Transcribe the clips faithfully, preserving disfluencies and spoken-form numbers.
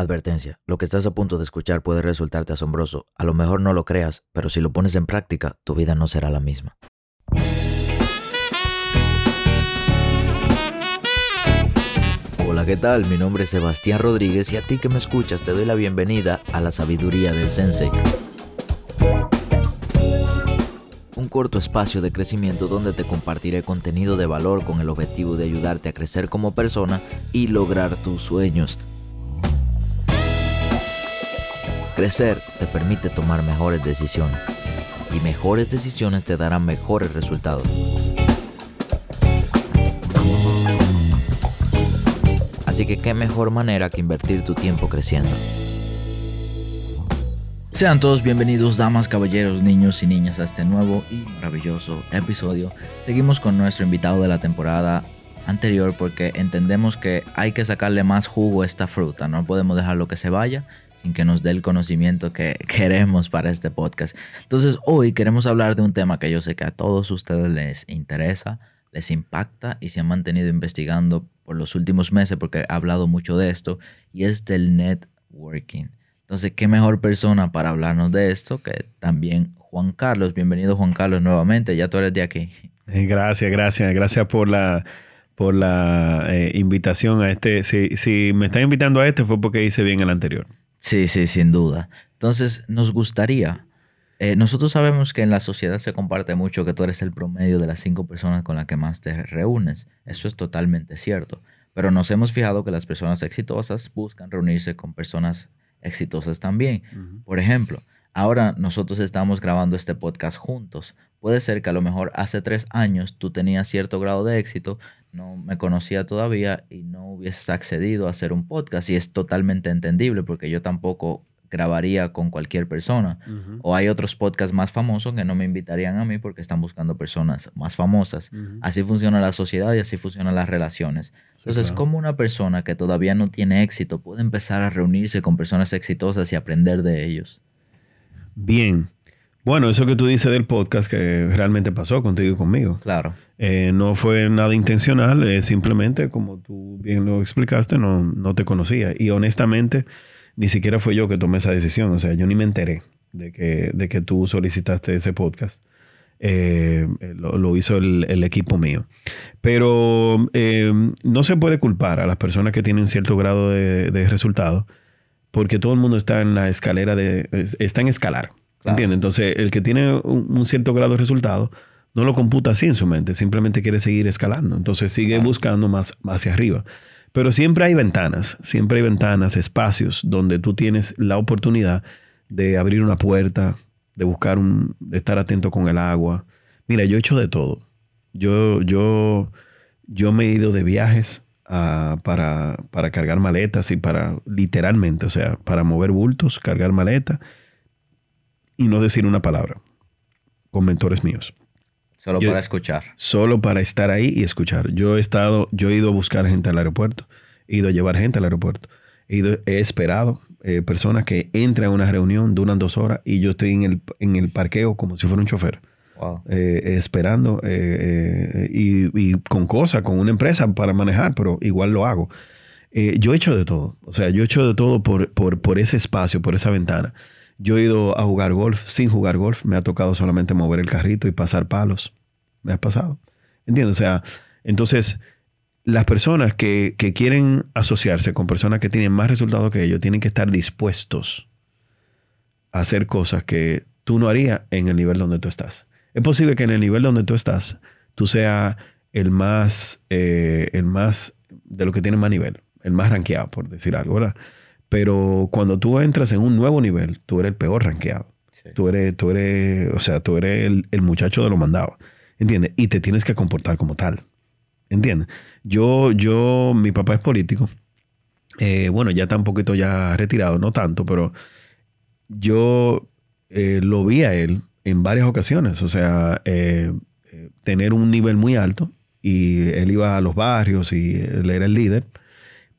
Advertencia, lo que estás a punto de escuchar puede resultarte asombroso. A lo mejor no lo creas, pero si lo pones en práctica, tu vida no será la misma. Hola, ¿qué tal? Mi nombre es Sebastián Rodríguez y a ti que me escuchas te doy la bienvenida a la sabiduría del Sensei. Un corto espacio de crecimiento donde te compartiré contenido de valor con el objetivo de ayudarte a crecer como persona y lograr tus sueños. Crecer te permite tomar mejores decisiones y mejores decisiones te darán mejores resultados. Así que qué mejor manera que invertir tu tiempo creciendo. Sean todos bienvenidos, damas, caballeros, niños y niñas, a este nuevo y maravilloso episodio. Seguimos con nuestro invitado de la temporada anterior porque entendemos que hay que sacarle más jugo a esta fruta. No podemos dejarlo que se vaya sin que nos dé el conocimiento que queremos para este podcast. Entonces hoy queremos hablar de un tema que yo sé que a todos ustedes les interesa, les impacta y se han mantenido investigando por los últimos meses porque he hablado mucho de esto, y es del networking. Entonces, ¿qué mejor persona para hablarnos de esto que también Juan Carlos? Bienvenido, Juan Carlos, nuevamente. Ya tú eres de aquí. Gracias, gracias. Gracias por la... por la eh, invitación a este. Si, si me están invitando a este fue porque hice bien el anterior. Sí, sí, sin duda. Entonces, nos gustaría... Eh, nosotros sabemos que en la sociedad se comparte mucho que tú eres el promedio de las cinco personas con las que más te reúnes. Eso es totalmente cierto. Pero nos hemos fijado que las personas exitosas buscan reunirse con personas exitosas también. Uh-huh. Por ejemplo, ahora nosotros estamos grabando este podcast juntos. Puede ser que a lo mejor hace tres años tú tenías cierto grado de éxito, no me conocía todavía y no hubieses accedido a hacer un podcast. Y es totalmente entendible porque yo tampoco grabaría con cualquier persona. Uh-huh. O hay otros podcasts más famosos que no me invitarían a mí porque están buscando personas más famosas. Uh-huh. Así funciona la sociedad y así funcionan las relaciones. Sí, entonces, claro, ¿cómo una persona que todavía no tiene éxito puede empezar a reunirse con personas exitosas y aprender de ellos? Bien. Bueno, eso que tú dices del podcast que realmente pasó contigo y conmigo. Claro. Eh, no fue nada intencional, eh, simplemente como tú bien lo explicaste, no, no te conocía. Y honestamente, ni siquiera fue yo que tomé esa decisión. O sea, yo ni me enteré de que, de que tú solicitaste ese podcast. Eh, lo, lo hizo el, el equipo mío. Pero eh, no se puede culpar a las personas que tienen cierto grado de, de resultado porque todo el mundo está en la escalera de... está en escalar. Claro. ¿Entiendes? Entonces, el que tiene un, un cierto grado de resultado no lo computa así en su mente. Simplemente quiere seguir escalando. Entonces, sigue claro. buscando más, más hacia arriba. Pero siempre hay ventanas. Siempre hay ventanas, espacios donde tú tienes la oportunidad de abrir una puerta, de buscar un... de estar atento con el agua. Mira, yo he hecho de todo. Yo, yo, yo me he ido de viajes a, para, para cargar maletas y para... literalmente, o sea, para mover bultos, cargar maletas y no decir una palabra con mentores míos. Solo yo, para escuchar. Solo para estar ahí y escuchar. Yo he estado, yo he ido a buscar gente al aeropuerto. He ido a llevar gente al aeropuerto. He, ido, he esperado eh, personas que entran a una reunión, duran dos horas y yo estoy en el, en el parqueo como si fuera un chofer. Wow. Eh, esperando eh, eh, y, y con cosas, con una empresa para manejar, pero igual lo hago. Eh, yo he hecho de todo. O sea, yo he hecho de todo por, por, por ese espacio, por esa ventana. Yo he ido a jugar golf sin jugar golf. Me ha tocado solamente mover el carrito y pasar palos. Me ha pasado. ¿Entiendes? O sea, entonces, las personas que, que quieren asociarse con personas que tienen más resultados que ellos tienen que estar dispuestos a hacer cosas que tú no harías en el nivel donde tú estás. Es posible que en el nivel donde tú estás, tú seas el más, eh, el más de lo que tiene más nivel, el más rankeado, por decir algo, ¿verdad? Pero cuando tú entras en un nuevo nivel, tú eres el peor rankeado. Sí. Tú eres, tú eres, o sea, tú eres el, el muchacho de lo mandado. ¿Entiendes? Y te tienes que comportar como tal. ¿Entiendes? Yo, yo, mi papá es político. Eh, bueno, ya está un poquito ya retirado, no tanto, pero yo eh, lo vi a él en varias ocasiones. O sea, eh, eh, tener un nivel muy alto y él iba a los barrios y él era el líder.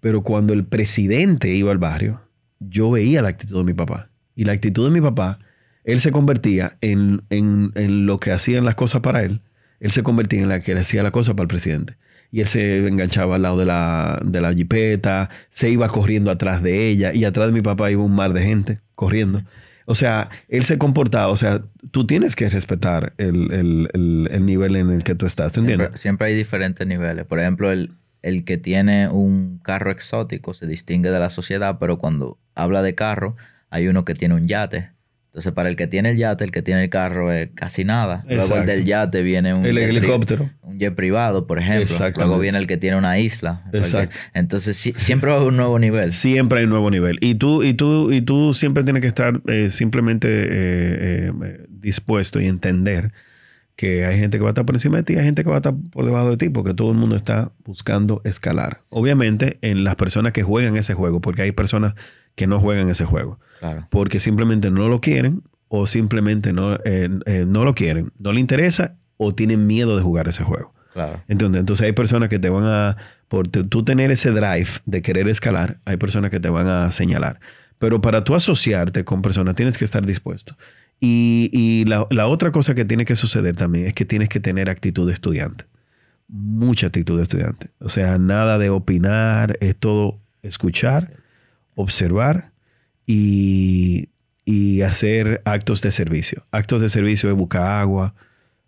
Pero cuando el presidente iba al barrio, yo veía la actitud de mi papá. Y la actitud de mi papá, él se convertía en, en, en lo que hacían las cosas para él. Él se convertía en la que le hacía las cosas para el presidente. y él se enganchaba al lado de la, de la jipeta, se iba corriendo atrás de ella, y atrás de mi papá iba un mar de gente corriendo. O sea, él se comportaba, o sea, tú tienes que respetar el, el, el, el nivel en el que tú estás, ¿tú entiendes? Siempre, siempre hay diferentes niveles. Por ejemplo, el, el que tiene un carro exótico se distingue de la sociedad, pero cuando habla de carro, hay uno que tiene un yate. Entonces, para el que tiene el yate, el que tiene el carro es casi nada. Luego Exacto. el del yate viene un... El jet helicóptero. Un jet privado, por ejemplo. Luego viene el que tiene una isla. Exacto. Porque, entonces, si, siempre va a haber un nuevo nivel. Siempre hay un nuevo nivel. Y tú, y tú, y tú siempre tienes que estar eh, simplemente eh, eh, dispuesto y entender que hay gente que va a estar por encima de ti, hay gente que va a estar por debajo de ti, porque todo el mundo está buscando escalar. Obviamente, en las personas que juegan ese juego, porque hay personas que no juegan ese juego. Claro. Porque simplemente no lo quieren o simplemente no, eh, eh, no lo quieren, no le interesa o tienen miedo de jugar ese juego. Claro. Entonces, entonces hay personas que te van a... Por tú tener ese drive de querer escalar, hay personas que te van a señalar. Pero para tú asociarte con personas tienes que estar dispuesto. Y, y la, la otra cosa que tiene que suceder también es que tienes que tener actitud de estudiante. Mucha actitud de estudiante. O sea, nada de opinar, es todo escuchar, observar y, y hacer actos de servicio. Actos de servicio es buscar agua,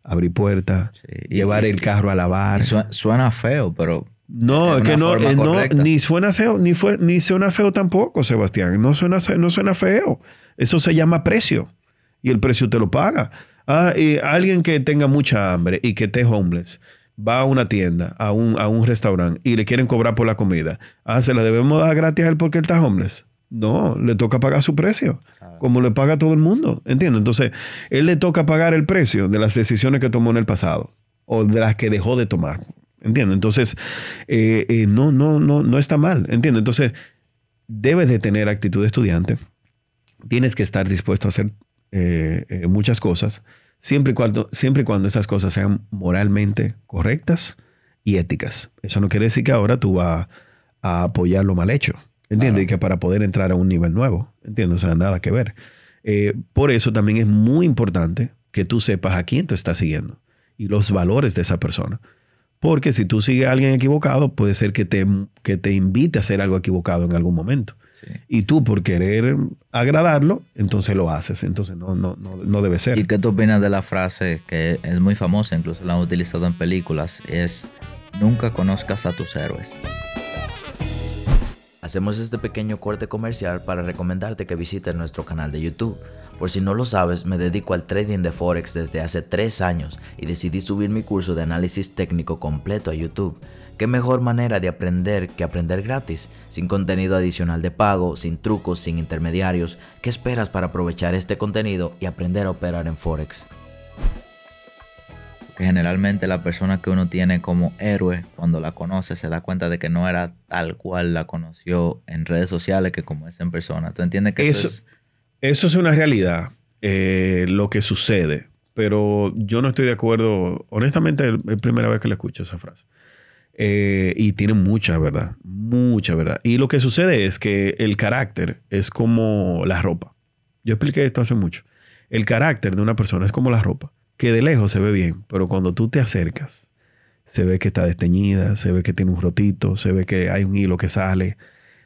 abrir puertas, sí, llevar y, el carro a lavar. Su, suena feo, pero... No, es que no, no ni, suena feo, ni, fue, ni suena feo tampoco, Sebastián. No suena, no suena feo. Eso se llama precio. Y el precio te lo paga. Ah, y alguien que tenga mucha hambre y que esté homeless, va a una tienda, a un, a un restaurante y le quieren cobrar por la comida. Ah, ¿se la debemos dar gratis a él porque él está homeless? No, le toca pagar su precio, como le paga todo el mundo, ¿entiendes? Entonces, él le toca pagar el precio de las decisiones que tomó en el pasado o de las que dejó de tomar, ¿entiendes? Entonces, eh, eh, no, no, no, no está mal, ¿entiendes? Entonces, debes de tener actitud de estudiante, tienes que estar dispuesto a hacer eh, eh, muchas cosas, siempre y cuando, siempre y cuando esas cosas sean moralmente correctas y éticas. Eso no quiere decir que ahora tú vas a apoyar lo mal hecho. ¿Entiendes? Y que para poder entrar a un nivel nuevo. ¿Entiendes? O sea, nada que ver. Eh, por eso también es muy importante que tú sepas a quién tú estás siguiendo y los valores de esa persona. Porque si tú sigues a alguien equivocado, puede ser que te, que te invite a hacer algo equivocado en algún momento. Sí. Y tú, por querer agradarlo, entonces lo haces. Entonces no, no, no, no debe ser. ¿Y qué tú opinas de la frase que es muy famosa, incluso la han utilizado en películas? Es, nunca conozcas a tus héroes. Hacemos este pequeño corte comercial para recomendarte que visites nuestro canal de YouTube. Por si no lo sabes, me dedico al trading de Forex desde hace tres años y decidí subir mi curso de análisis técnico completo a YouTube. ¿Qué mejor manera de aprender que aprender gratis? Sin contenido adicional de pago, sin trucos, sin intermediarios. ¿Qué esperas para aprovechar este contenido y aprender a operar en Forex? Que generalmente la persona que uno tiene como héroe, cuando la conoce, se da cuenta de que no era tal cual la conoció en redes sociales que como es en persona. ¿Tú entiendes que eso, eso es...? Eso es una realidad, eh, lo que sucede. Pero yo no estoy de acuerdo. Honestamente, es la primera vez que le escucho esa frase. Eh, y tiene mucha verdad, mucha verdad. Y lo que sucede es que el carácter es como la ropa. Yo expliqué esto hace mucho. El carácter de una persona es como la ropa, que de lejos se ve bien, pero cuando tú te acercas, se ve que está desteñida, se ve que tiene un rotito, se ve que hay un hilo que sale.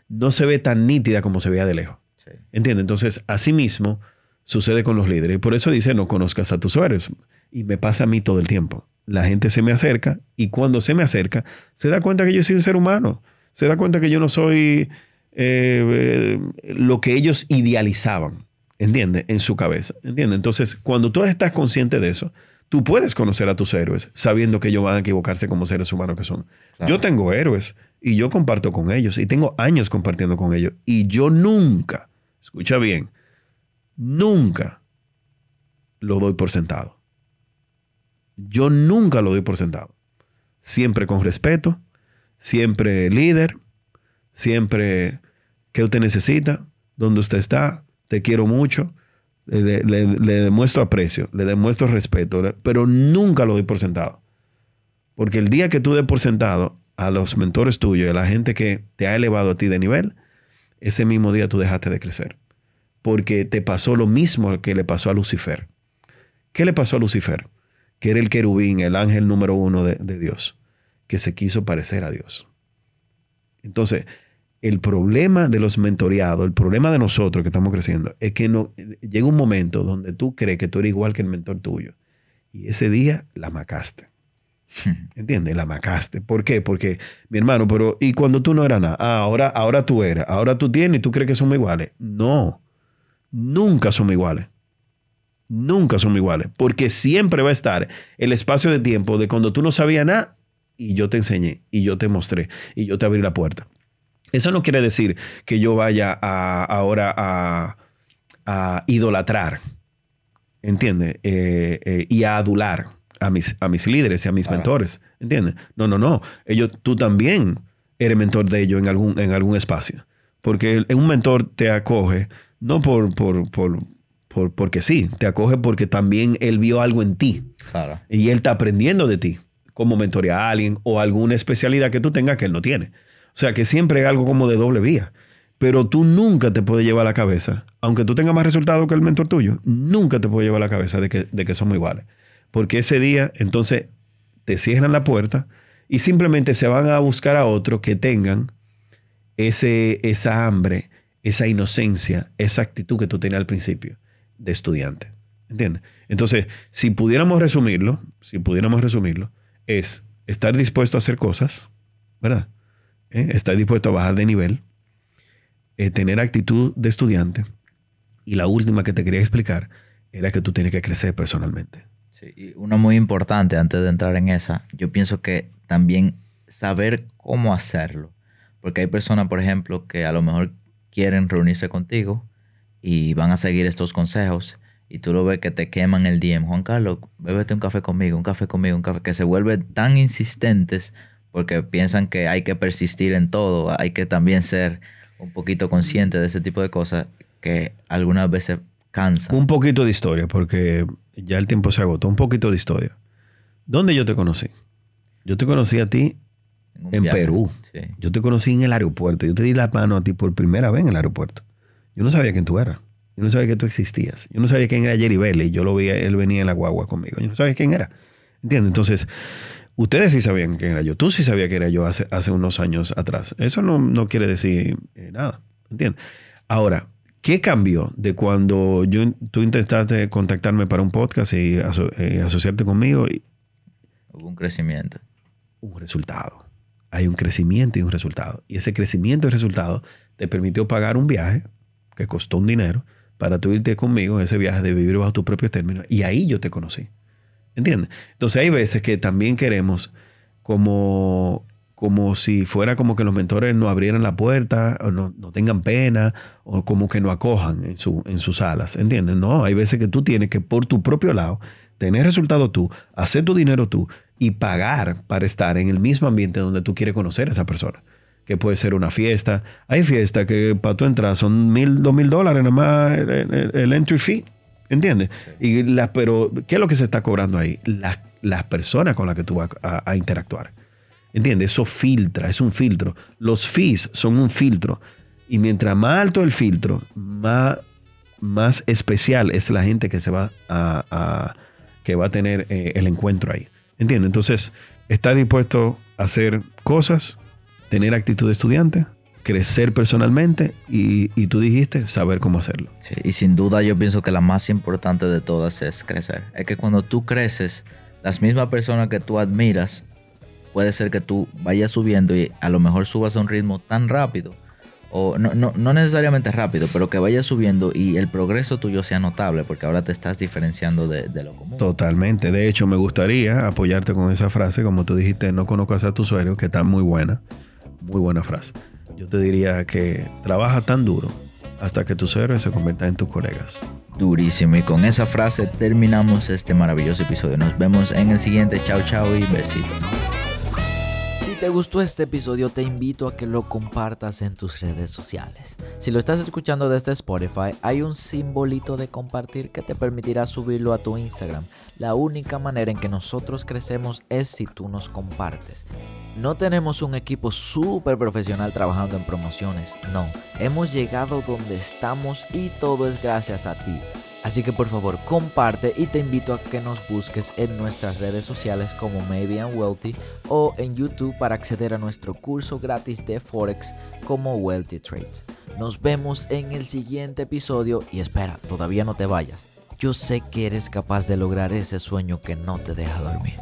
No se ve tan nítida como se veía de lejos. Sí. ¿Entiendes? Entonces, así mismo sucede con los líderes. Y por eso dice, no conozcas a tus héroes. Y me pasa a mí todo el tiempo. La gente se me acerca y cuando se me acerca, se da cuenta que yo soy un ser humano. Se da cuenta que yo no soy eh, eh, lo que ellos idealizaban. ¿Entiendes? En su cabeza. ¿Entiendes? Entonces, cuando tú estás consciente de eso, tú puedes conocer a tus héroes sabiendo que ellos van a equivocarse como seres humanos que son. Claro. Yo tengo héroes y yo comparto con ellos y tengo años compartiendo con ellos y yo nunca, escucha bien, nunca lo doy por sentado. Yo nunca lo doy por sentado. Siempre con respeto, siempre líder, siempre ¿qué usted necesita? ¿Dónde usted está? Te quiero mucho, le, le, le demuestro aprecio, le demuestro respeto, pero nunca lo doy por sentado. Porque el día que tú des por sentado a los mentores tuyos, a la gente que te ha elevado a ti de nivel, ese mismo día tú dejaste de crecer. Porque te pasó lo mismo que le pasó a Lucifer. ¿Qué le pasó a Lucifer? Que era el querubín, el ángel número uno de, de Dios. que se quiso parecer a Dios. Entonces, el problema de los mentoreados, el problema de nosotros que estamos creciendo, es que no, llega un momento donde tú crees que tú eres igual que el mentor tuyo. Y ese día la macaste. ¿Entiendes? La macaste. ¿Por qué? Porque, mi hermano, pero y cuando tú no eras nada, ah, ahora, ahora tú eras, ahora tú tienes y tú crees que somos iguales. No, nunca somos iguales. Nunca somos iguales. Porque siempre va a estar el espacio de tiempo de cuando tú no sabías nada y yo te enseñé, y yo te mostré, y yo te abrí la puerta. Eso no quiere decir que yo vaya a, ahora a, a idolatrar, ¿entiendes? Eh, eh, y a adular a mis, a mis líderes y a mis ah, mentores, ¿entiendes? No, no, no. Ellos, tú también eres mentor de ellos en algún, en algún espacio. Porque un mentor te acoge, no por, por, por, por, porque sí, te acoge porque también él vio algo en ti. Claro. Y él está aprendiendo de ti, como mentorear a alguien o alguna especialidad que tú tengas que él no tiene. O sea, que siempre es algo como de doble vía. Pero tú nunca te puedes llevar a la cabeza, aunque tú tengas más resultados que el mentor tuyo, nunca te puedes llevar a la cabeza de que, de que somos iguales. Porque ese día, entonces, te cierran la puerta y simplemente se van a buscar a otros que tengan ese, esa hambre, esa inocencia, esa actitud que tú tenías al principio de estudiante. ¿Entiendes? Entonces, si pudiéramos resumirlo, si pudiéramos resumirlo, es estar dispuesto a hacer cosas, ¿verdad? ¿Eh? Estar dispuesto a bajar de nivel, eh, tener actitud de estudiante. Y la última que te quería explicar era que tú tienes que crecer personalmente. Sí, y una muy importante antes de entrar en esa, yo pienso que también saber cómo hacerlo. Porque hay personas, por ejemplo, que a lo mejor quieren reunirse contigo y van a seguir estos consejos. Y tú lo ves que te queman el D M. Juan Carlos, bébete un café conmigo, un café conmigo, un café. Que se vuelven tan insistentes porque piensan que hay que persistir en todo. Hay que también ser un poquito consciente de ese tipo de cosas que algunas veces cansan. Un poquito de historia, porque ya el tiempo se agotó. Un poquito de historia. ¿Dónde yo te conocí? Yo te conocí a ti en, en Perú. Sí. Yo te conocí en el aeropuerto. Yo te di la mano a ti por primera vez en el aeropuerto. Yo no sabía quién tú eras. Yo no sabía que tú existías. Yo no sabía quién era Jerry Belli. Yo lo vi, él venía en la guagua conmigo. Yo no sabía quién era. ¿Entiendes? Entonces, ustedes sí sabían quién era yo. Tú sí sabías quién era yo hace, hace unos años atrás. Eso no, no quiere decir eh, nada. ¿Entiendes? Ahora, ¿qué cambió de cuando yo, tú intentaste contactarme para un podcast y aso, eh, asociarte conmigo? Y... Hubo un crecimiento. Un resultado. Hay un crecimiento y un resultado. Y ese crecimiento y resultado te permitió pagar un viaje que costó un dinero para tú irte conmigo en ese viaje de vivir bajo tus propios términos. Y ahí yo te conocí. ¿Entiendes? Entonces hay veces que también queremos como, como si fuera como que los mentores no abrieran la puerta, o no, no tengan pena, o como que no acojan en, su, en sus alas. ¿Entiendes? No, hay veces que tú tienes que por tu propio lado tener resultado tú, hacer tu dinero tú y pagar para estar en el mismo ambiente donde tú quieres conocer a esa persona. Que puede ser una fiesta. Hay fiestas que para tú entrar son mil, dos mil dólares nada más el, el, el entry fee. ¿Entiendes? Sí. Y la, pero, ¿qué es lo que se está cobrando ahí? Las, las personas con las que tú vas a, a interactuar. ¿Entiendes? Eso filtra, es un filtro. Los fees son un filtro. Y mientras más alto el filtro, más, más especial es la gente que se va a, a, que va a tener eh, el encuentro ahí. ¿Entiendes? Entonces, ¿estás dispuesto a hacer cosas? Tener actitud de estudiante, crecer personalmente y, y tú dijiste saber cómo hacerlo. Sí, y sin duda yo pienso que la más importante de todas es crecer. Es que cuando tú creces, las mismas personas que tú admiras, puede ser que tú vayas subiendo y a lo mejor subas a un ritmo tan rápido, o no, no, no necesariamente rápido, pero que vayas subiendo y el progreso tuyo sea notable, porque ahora te estás diferenciando de, de lo común. Totalmente. De hecho, me gustaría apoyarte con esa frase, como tú dijiste, no conozcas a tus usuarios, que está muy buena. Muy buena frase. Yo te diría que trabaja tan duro hasta que tus héroes se conviertan en tus colegas. Durísimo. Y con esa frase terminamos este maravilloso episodio. Nos vemos en el siguiente. Chao, chao y besito. Si te gustó este episodio, te invito a que lo compartas en tus redes sociales. Si lo estás escuchando desde Spotify, hay un simbolito de compartir que te permitirá subirlo a tu Instagram. La única manera en que nosotros crecemos es si tú nos compartes. No tenemos un equipo súper profesional trabajando en promociones, no. Hemos llegado donde estamos y todo es gracias a ti. Así que por favor comparte y te invito a que nos busques en nuestras redes sociales como Maybe and Wealthy o en YouTube para acceder a nuestro curso gratis de Forex como Wealthy Trades. Nos vemos en el siguiente episodio y espera, todavía no te vayas. Yo sé que eres capaz de lograr ese sueño que no te deja dormir.